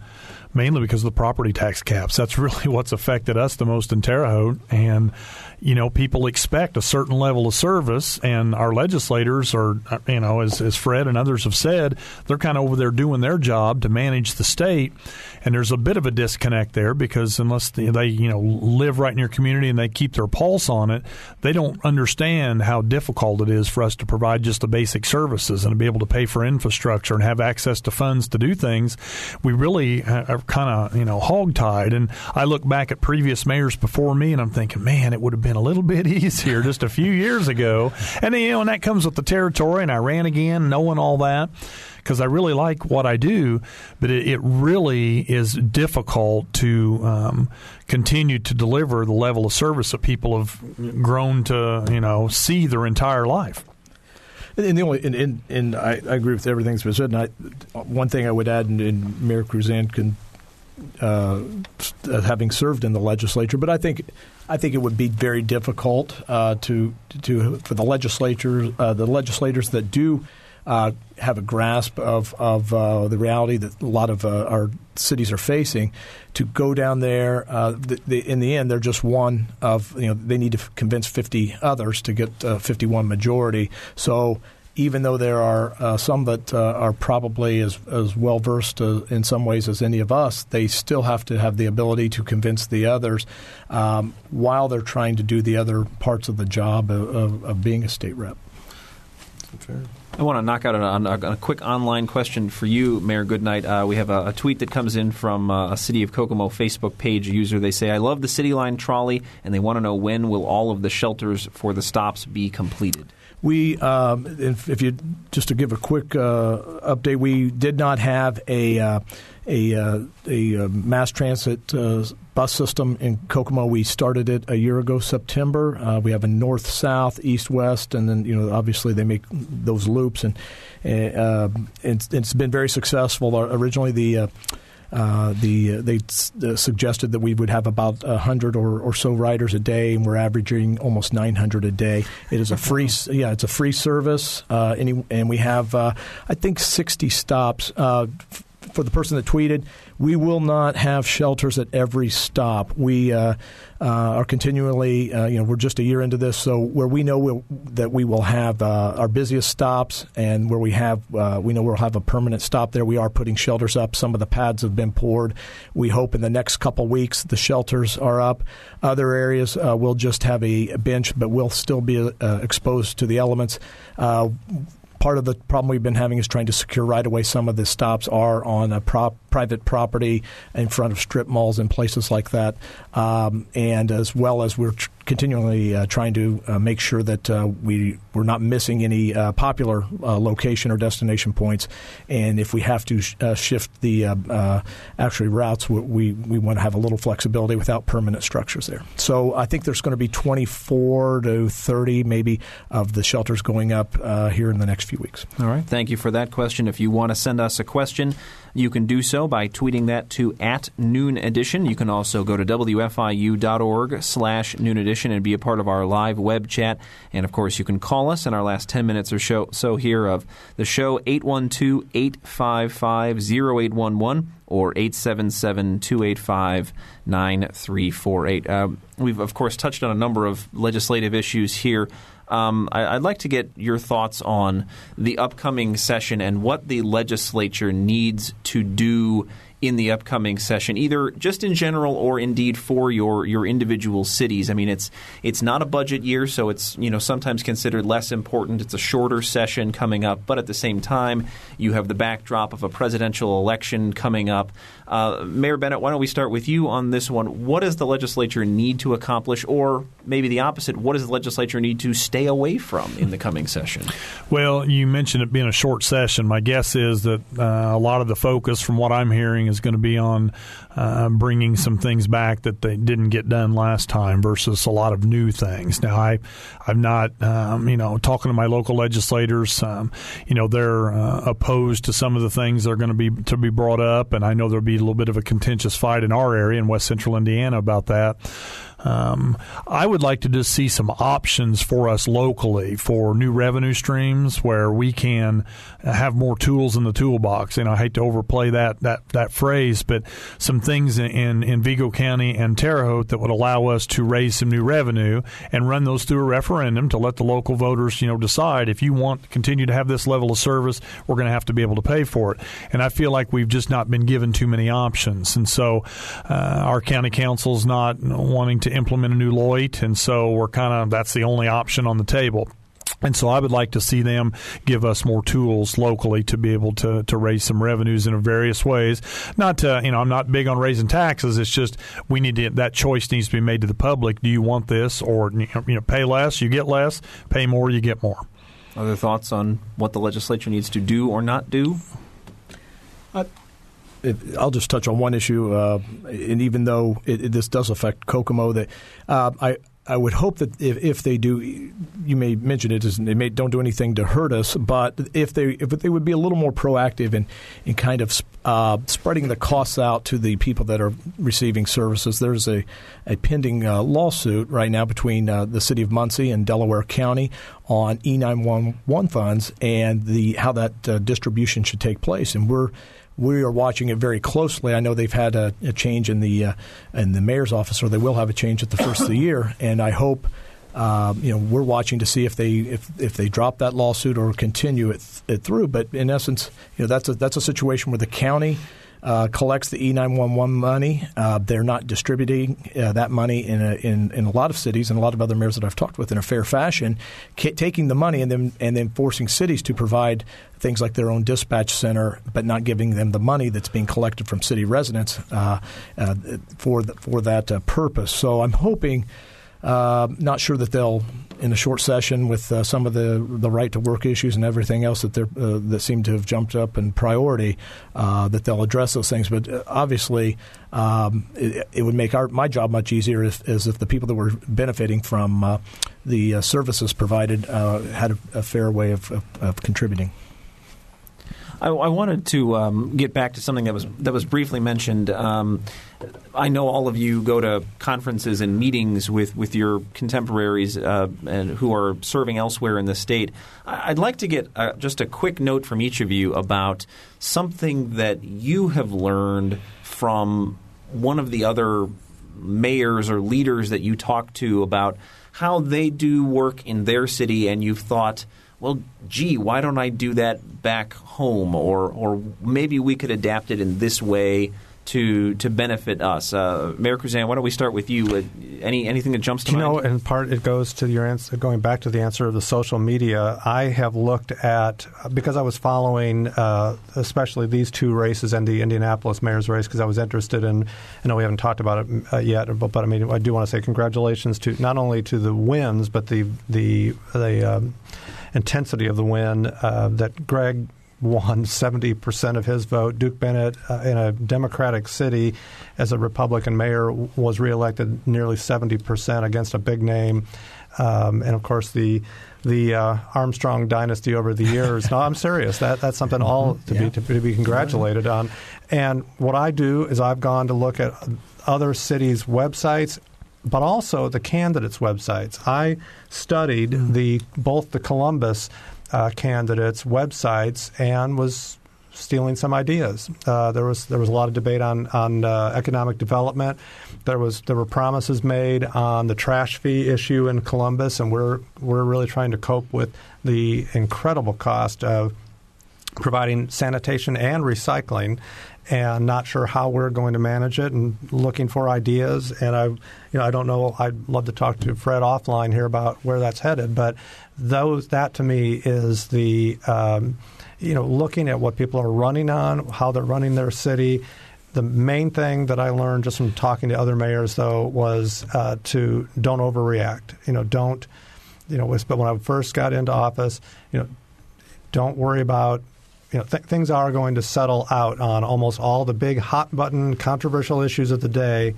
Mainly because of the property tax caps. That's really what's affected us the most in Terre Haute. And, you know, people expect a certain level of service, and our legislators are, you know, as, as Fred and others have said, they're kind of over there doing their job to manage the state. And there's a bit of a disconnect there because unless they, they you know, live right in your community and they keep their pulse on it, they don't understand how difficult it is for us to provide just the basic services and to be able to pay for infrastructure and have access to funds to do things. We really are kind of, you know, hogtied. And I look back at previous mayors before me, and I'm thinking, man, it would have been a little bit easier just a few years ago. And, you know, and that comes with the territory, and I ran again, knowing all that, because I really like what I do, but it, it really is difficult to um, continue to deliver the level of service that people have grown to, you know, see their entire life. And, the only, and, and, and I, I agree with everything that's been said. And I, one thing I would add, and, and Mayor Kruzan can uh, having served in the legislature, but I think I think it would be very difficult uh, to to for the legislature uh, the legislators that do uh, have a grasp of of uh, the reality that a lot of uh, our cities are facing to go down there. Uh, the, the, in the end, they're just one of you know they need to f- convince fifty others to get uh, fifty-one majority. So even though there are uh, some that uh, are probably as, as well versed uh, in some ways as any of us, they still have to have the ability to convince the others um, while they're trying to do the other parts of the job of, of, of being a state rep. Fair. I want to knock out a, a, a quick online question for you, Mayor Goodnight. Uh, we have a, a tweet that comes in from uh, a City of Kokomo Facebook page user. They say, I love the City Line trolley, and they want to know when will all of the shelters for the stops be completed? We, um, if, if you just to give a quick uh, update, we did not have a uh, a uh, a uh, mass transit uh, bus system in Kokomo. We started it a year ago, September. Uh, we have a north, south, east, west, and then you know obviously they make those loops, and uh, it's, it's been very successful. Originally the uh, Uh, the uh, they uh, suggested that we would have about one hundred or, or so riders a day, and we're averaging almost nine hundred a day. It is a free, yeah, it's a free service, uh, any, and we have uh, I think sixty stops. Uh, f- for the person that tweeted, we will not have shelters at every stop. We uh, uh, are continually, uh, you know, we're just a year into this, so where we know we'll, that we will have uh, our busiest stops, and where we have, uh, we know we'll have a permanent stop there, we are putting shelters up. Some of the pads have been poured. We hope in the next couple weeks the shelters are up. Other areas uh, we'll just have a bench, but we'll still be uh, exposed to the elements. Uh, Part of the problem we've been having is trying to secure right away. Some of the stops are on a prop, private property in front of strip malls and places like that, um, and as well as we're tr- continually uh, trying to uh, make sure that uh, we, we're not missing any uh, popular uh, location or destination points. And if we have to sh- uh, shift the uh, uh, actually routes, we, we want to have a little flexibility without permanent structures there. So I think there's going to be twenty-four to thirty maybe of the shelters going up uh, here in the next few weeks. All right. Thank you for that question. If you want to send us a question, you can do so by tweeting that to at Noon Edition. You can also go to WFIU.org slash Noon Edition and be a part of our live web chat. And, of course, you can call us in our last ten minutes or so, so here of the show, eight one two, eight five five, zero eight one one or eight seven seven, two eight five, nine three four eight. Uh, we've, of course, touched on a number of legislative issues here. Um, I, I'd like to get your thoughts on the upcoming session and what the legislature needs to do in the upcoming session, either just in general or indeed for your, your individual cities. I mean, it's it's not a budget year, so it's, you know, sometimes considered less important. It's a shorter session coming up, but at the same time, you have the backdrop of a presidential election coming up. Uh, Mayor Bennett, why don't we start with you on this one? What does the legislature need to accomplish, or maybe the opposite, what does the legislature need to stay away from in the coming session? Well, you mentioned it being a short session. My guess is that uh, a lot of the focus, from what I'm hearing, is going to be on uh, bringing some things back that they didn't get done last time versus a lot of new things. Now, I, I'm not, um, you know, talking to my local legislators, um, you know, they're uh, opposed to some of the things that are going to be to be brought up, and I know there'll be a little bit of a contentious fight in our area in West Central Indiana about that. Um, I would like to just see some options for us locally for new revenue streams where we can have more tools in the toolbox. And I hate to overplay that that, that phrase, but some things in, in Vigo County and Terre Haute that would allow us to raise some new revenue and run those through a referendum to let the local voters, you know, decide if you want to continue to have this level of service, we're going to have to be able to pay for it. And I feel like we've just not been given too many options. And so uh, our county council's not wanting to implement a new L O I T, and so we're kind of that's the only option on the table. And so I would like to see them give us more tools locally to be able to, to raise some revenues in various ways. Not to, you know, I'm not big on raising taxes. It's just we need to, that choice needs to be made to the public. Do you want this, or you know, pay less, you get less, pay more, you get more. Other thoughts on what the legislature needs to do or not do? Uh, It, I'll just touch on one issue, uh, and even though it, it, this does affect Kokomo, that uh, I I would hope that if, if they do, you may mention it, is they may don't do anything to hurt us, but if they if they would be a little more proactive in in kind of uh, spreading the costs out to the people that are receiving services. There's a a pending uh, lawsuit right now between uh, the city of Muncie and Delaware County on E nine one one funds and the how that uh, distribution should take place, and we're. We are watching it very closely. I know they've had a, a change in the uh, in the mayor's office, or they will have a change at the first of the year. And I hope uh, you know we're watching to see if they if, if they drop that lawsuit or continue it, th- it through. But in essence, you know that's a, that's a situation where the county uh, collects the E nine one one money. Uh, they're not distributing uh, that money in a, in in a lot of cities and a lot of other mayors that I've talked with in a fair fashion, ca- taking the money and then and then forcing cities to provide things like their own dispatch center, but not giving them the money that's being collected from city residents uh, uh, for the, for that uh, purpose. So I'm hoping Uh, not sure that they'll, in a short session with uh, some of the the right-to-work issues and everything else that they're, uh, that seem to have jumped up in priority, uh, that they'll address those things. But obviously, um, it, it would make our my job much easier if, is if the people that were benefiting from uh, the uh, services provided uh, had a, a fair way of, of, of contributing. I, I wanted to um, get back to something that was that was briefly mentioned. Um, I know all of you go to conferences and meetings with, with your contemporaries uh, and who are serving elsewhere in the state. I'd like to get uh, just a quick note from each of you about something that you have learned from one of the other mayors or leaders that you talk to about how they do work in their city, and you've thought, well, gee, why don't I do that back home, or or maybe we could adapt it in this way to to benefit us. Uh, Mayor Kruzan, why don't we start with you? Uh, any anything that jumps to you mind? You know, in part, it goes to your answer. Going back to the answer of the social media, I have looked at, because I was following, uh, especially these two races and the Indianapolis mayor's race, because I was interested in. I know we haven't talked about it uh, yet, but, but I mean, I do want to say congratulations to not only to the wins, but the the the. Um, intensity of the win, uh, that Greg won seventy percent of his vote. Duke Bennett, uh, in a Democratic city, as a Republican mayor, was reelected nearly seventy percent against a big name. Um, and, of course, the the uh, Armstrong dynasty over the years. No, I'm serious. That That's something all to, yeah. be, to, to be congratulated on. And what I do is I've gone to look at other cities' websites, but also the candidates' websites. I studied the both the Columbus uh, candidates' websites and was stealing some ideas. Uh, there was there was a lot of debate on on uh, economic development. There was there were promises made on the trash fee issue in Columbus, and we're we're really trying to cope with the incredible cost of providing sanitation and recycling, and not sure how we're going to manage it, and looking for ideas. And I, you know, I don't know. I'd love to talk to Fred offline here about where that's headed. But those, that to me is the, um, you know, looking at what people are running on, how they're running their city. The main thing that I learned just from talking to other mayors, though, was uh, to don't overreact. You know, don't, you know. But when I first got into office, you know, don't worry about. You know, th- things are going to settle out on almost all the big hot-button controversial issues of the day.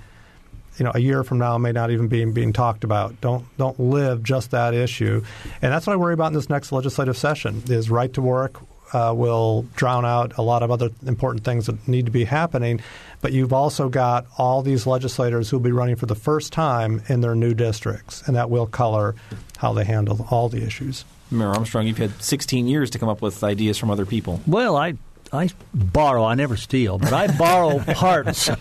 You know, a year from now may not even be being talked about. Don't don't live just that issue. And that's what I worry about in this next legislative session is right to work uh, will drown out a lot of other important things that need to be happening. But you've also got all these legislators who will be running for the first time in their new districts, and that will color how they handle all the issues. Mayor Armstrong, you've had sixteen years to come up with ideas from other people. Well, I I borrow. I never steal, but I borrow parts uh,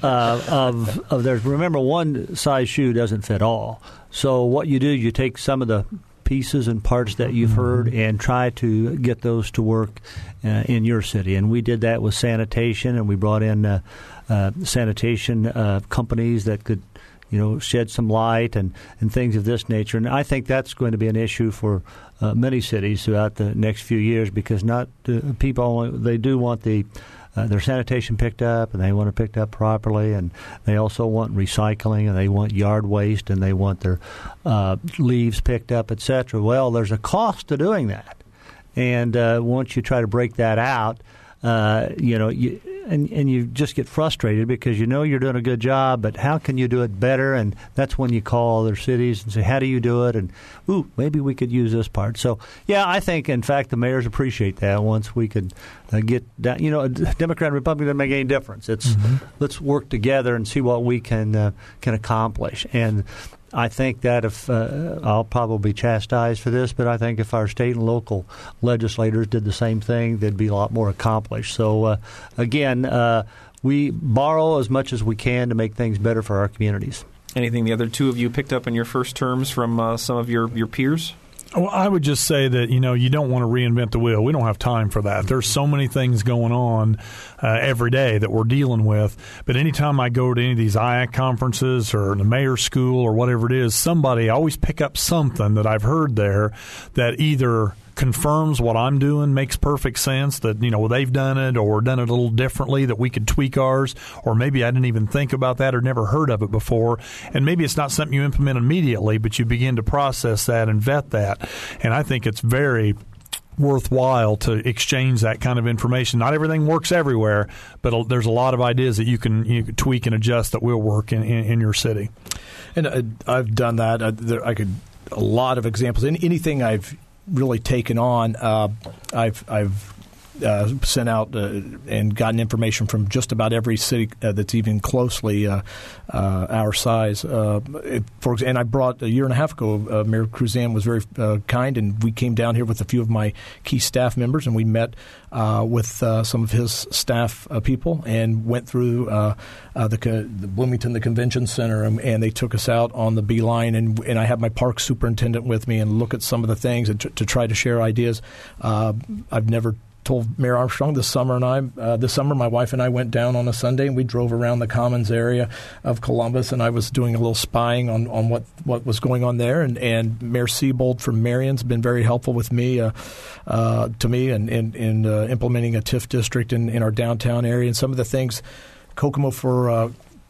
of of theirs. Remember, one size shoe doesn't fit all. So what you do, you take some of the pieces and parts that you've heard and try to get those to work uh, in your city. And we did that with sanitation, and we brought in uh, uh, sanitation uh, companies that could, you know, shed some light and, and things of this nature. And I think that's going to be an issue for uh, many cities throughout the next few years, because not uh, people, they do want the uh, their sanitation picked up, and they want it picked up properly, and they also want recycling, and they want yard waste, and they want their uh, leaves picked up, et cetera. Well, there's a cost to doing that. And uh, once you try to break that out, Uh, you know, you, and, and you just get frustrated because you know you're doing a good job, but how can you do it better? And that's when you call other cities and say, how do you do it? And, ooh, maybe we could use this part. So, yeah, I think, in fact, the mayors appreciate that once we could uh, get down. You know, Democrat and Republican doesn't make any difference. It's mm-hmm. Let's work together and see what we can uh, can accomplish. And I think that if uh, – I'll probably be chastised for this, but I think if our state and local legislators did the same thing, they'd be a lot more accomplished. So, uh, again, uh, we borrow as much as we can to make things better for our communities. Anything the other two of you picked up in your first terms from uh, some of your, your peers? Well, I would just say that, you know, you don't want to reinvent the wheel. We don't have time for that. There's so many things going on uh, every day that we're dealing with. But anytime I go to any of these I A C conferences or the mayor's school or whatever it is, somebody, I always pick up something that I've heard there that either confirms what I'm doing makes perfect sense, that, you know, they've done it or done it a little differently, that we could tweak ours, or maybe I didn't even think about that or never heard of it before. And maybe it's not something you implement immediately, but you begin to process that and vet that. And I think it's very worthwhile to exchange that kind of information. Not everything works everywhere, but there's a lot of ideas that you can, you can tweak and adjust that will work in, in, in your city. And uh, I've done that. I, there, I could a lot of examples. In anything I've really taken on, uh, I've I've uh, sent out uh, and gotten information from just about every city uh, that's even closely uh, uh, our size. Uh, it, for and I brought a year and a half ago. Uh, Mayor Kruzan was very uh, kind, and we came down here with a few of my key staff members, and we met uh, with uh, some of his staff uh, people and went through uh, uh, the, co- the Bloomington, the convention center, and, and they took us out on the B line, and and I had my park superintendent with me and look at some of the things and t- to try to share ideas. Uh, I've never told Mayor Armstrong this summer, and I uh, this summer my wife and I went down on a Sunday, and we drove around the Commons area of Columbus, and I was doing a little spying on, on what, what was going on there, and, and Mayor Siebold from Marion's been very helpful with me uh, uh, to me and in, in, in uh, implementing a TIF district in, in our downtown area, and some of the things Kokomo for uh,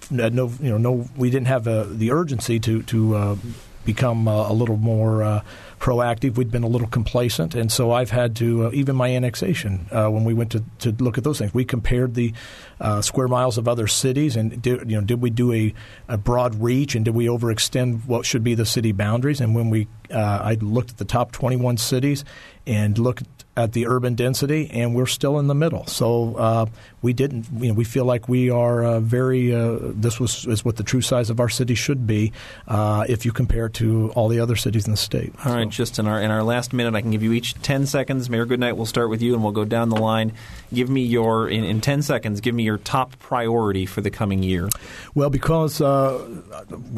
no you know no we didn't have uh, the urgency to to uh, become uh, a little more uh, proactive. We'd been a little complacent, and so I've had to uh, – even my annexation uh, when we went to, to look at those things. We compared the uh, square miles of other cities, and did, you know, did we do a, a broad reach, and did we overextend what should be the city boundaries? And when we uh, – I looked at the top twenty-one cities and looked at the urban density, and we're still in the middle. So uh, we didn't – you know, we feel like we are uh, very uh, – this was is what the true size of our city should be uh, if you compare it to all the other cities in the state. All right. So. Just in our in our last minute, I can give you each ten seconds. Mayor Goodnight, we'll start with you, and we'll go down the line. Give me your in, in ten seconds. Give me your top priority for the coming year. Well, because uh,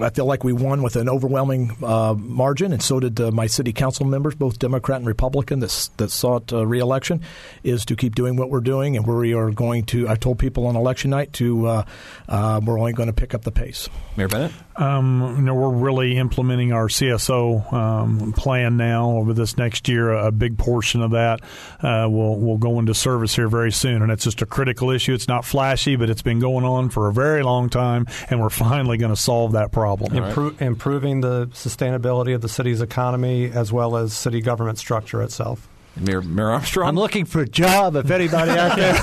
I feel like we won with an overwhelming uh, margin, and so did uh, my city council members, both Democrat and Republican, that that sought uh, reelection, is to keep doing what we're doing, and we are going to. I told people on election night to uh, uh, we're only going to pick up the pace. Mayor Bennett, um, you know, we're really implementing our C S O um, plan now over this next year. A big portion of that uh, will will go into service here very soon, and it's just a critical issue. It's not flashy, but it's been going on for a very long time, and we're finally going to solve that problem. Impro- right. Improving the sustainability of the city's economy as well as city government structure itself. Mayor, Mayor Armstrong? I'm looking for a job. If anybody out there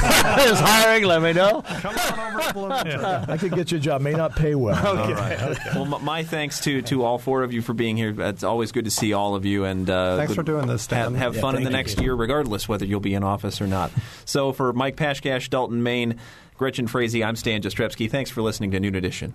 is hiring, let me know. Come on over to Bloomington. Yeah. I could get you a job. May not pay well. Okay. All right. Okay. Well, my thanks to, to all four of you for being here. It's always good to see all of you. And uh, thanks for doing this, Stan. Have, have yeah, fun in the next you. year, regardless whether you'll be in office or not. So for Mike Pashkash, Dalton, Maine, Gretchen Frazee, I'm Stan Jastrzewski. Thanks for listening to Noon Edition.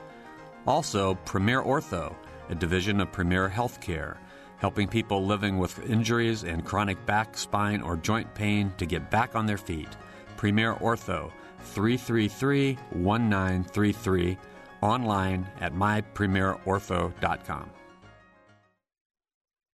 Also, Premier Ortho, a division of Premier Healthcare, helping people living with injuries and chronic back, spine, or joint pain to get back on their feet. Premier Ortho, three three three, one nine three three, online at my premier ortho dot com.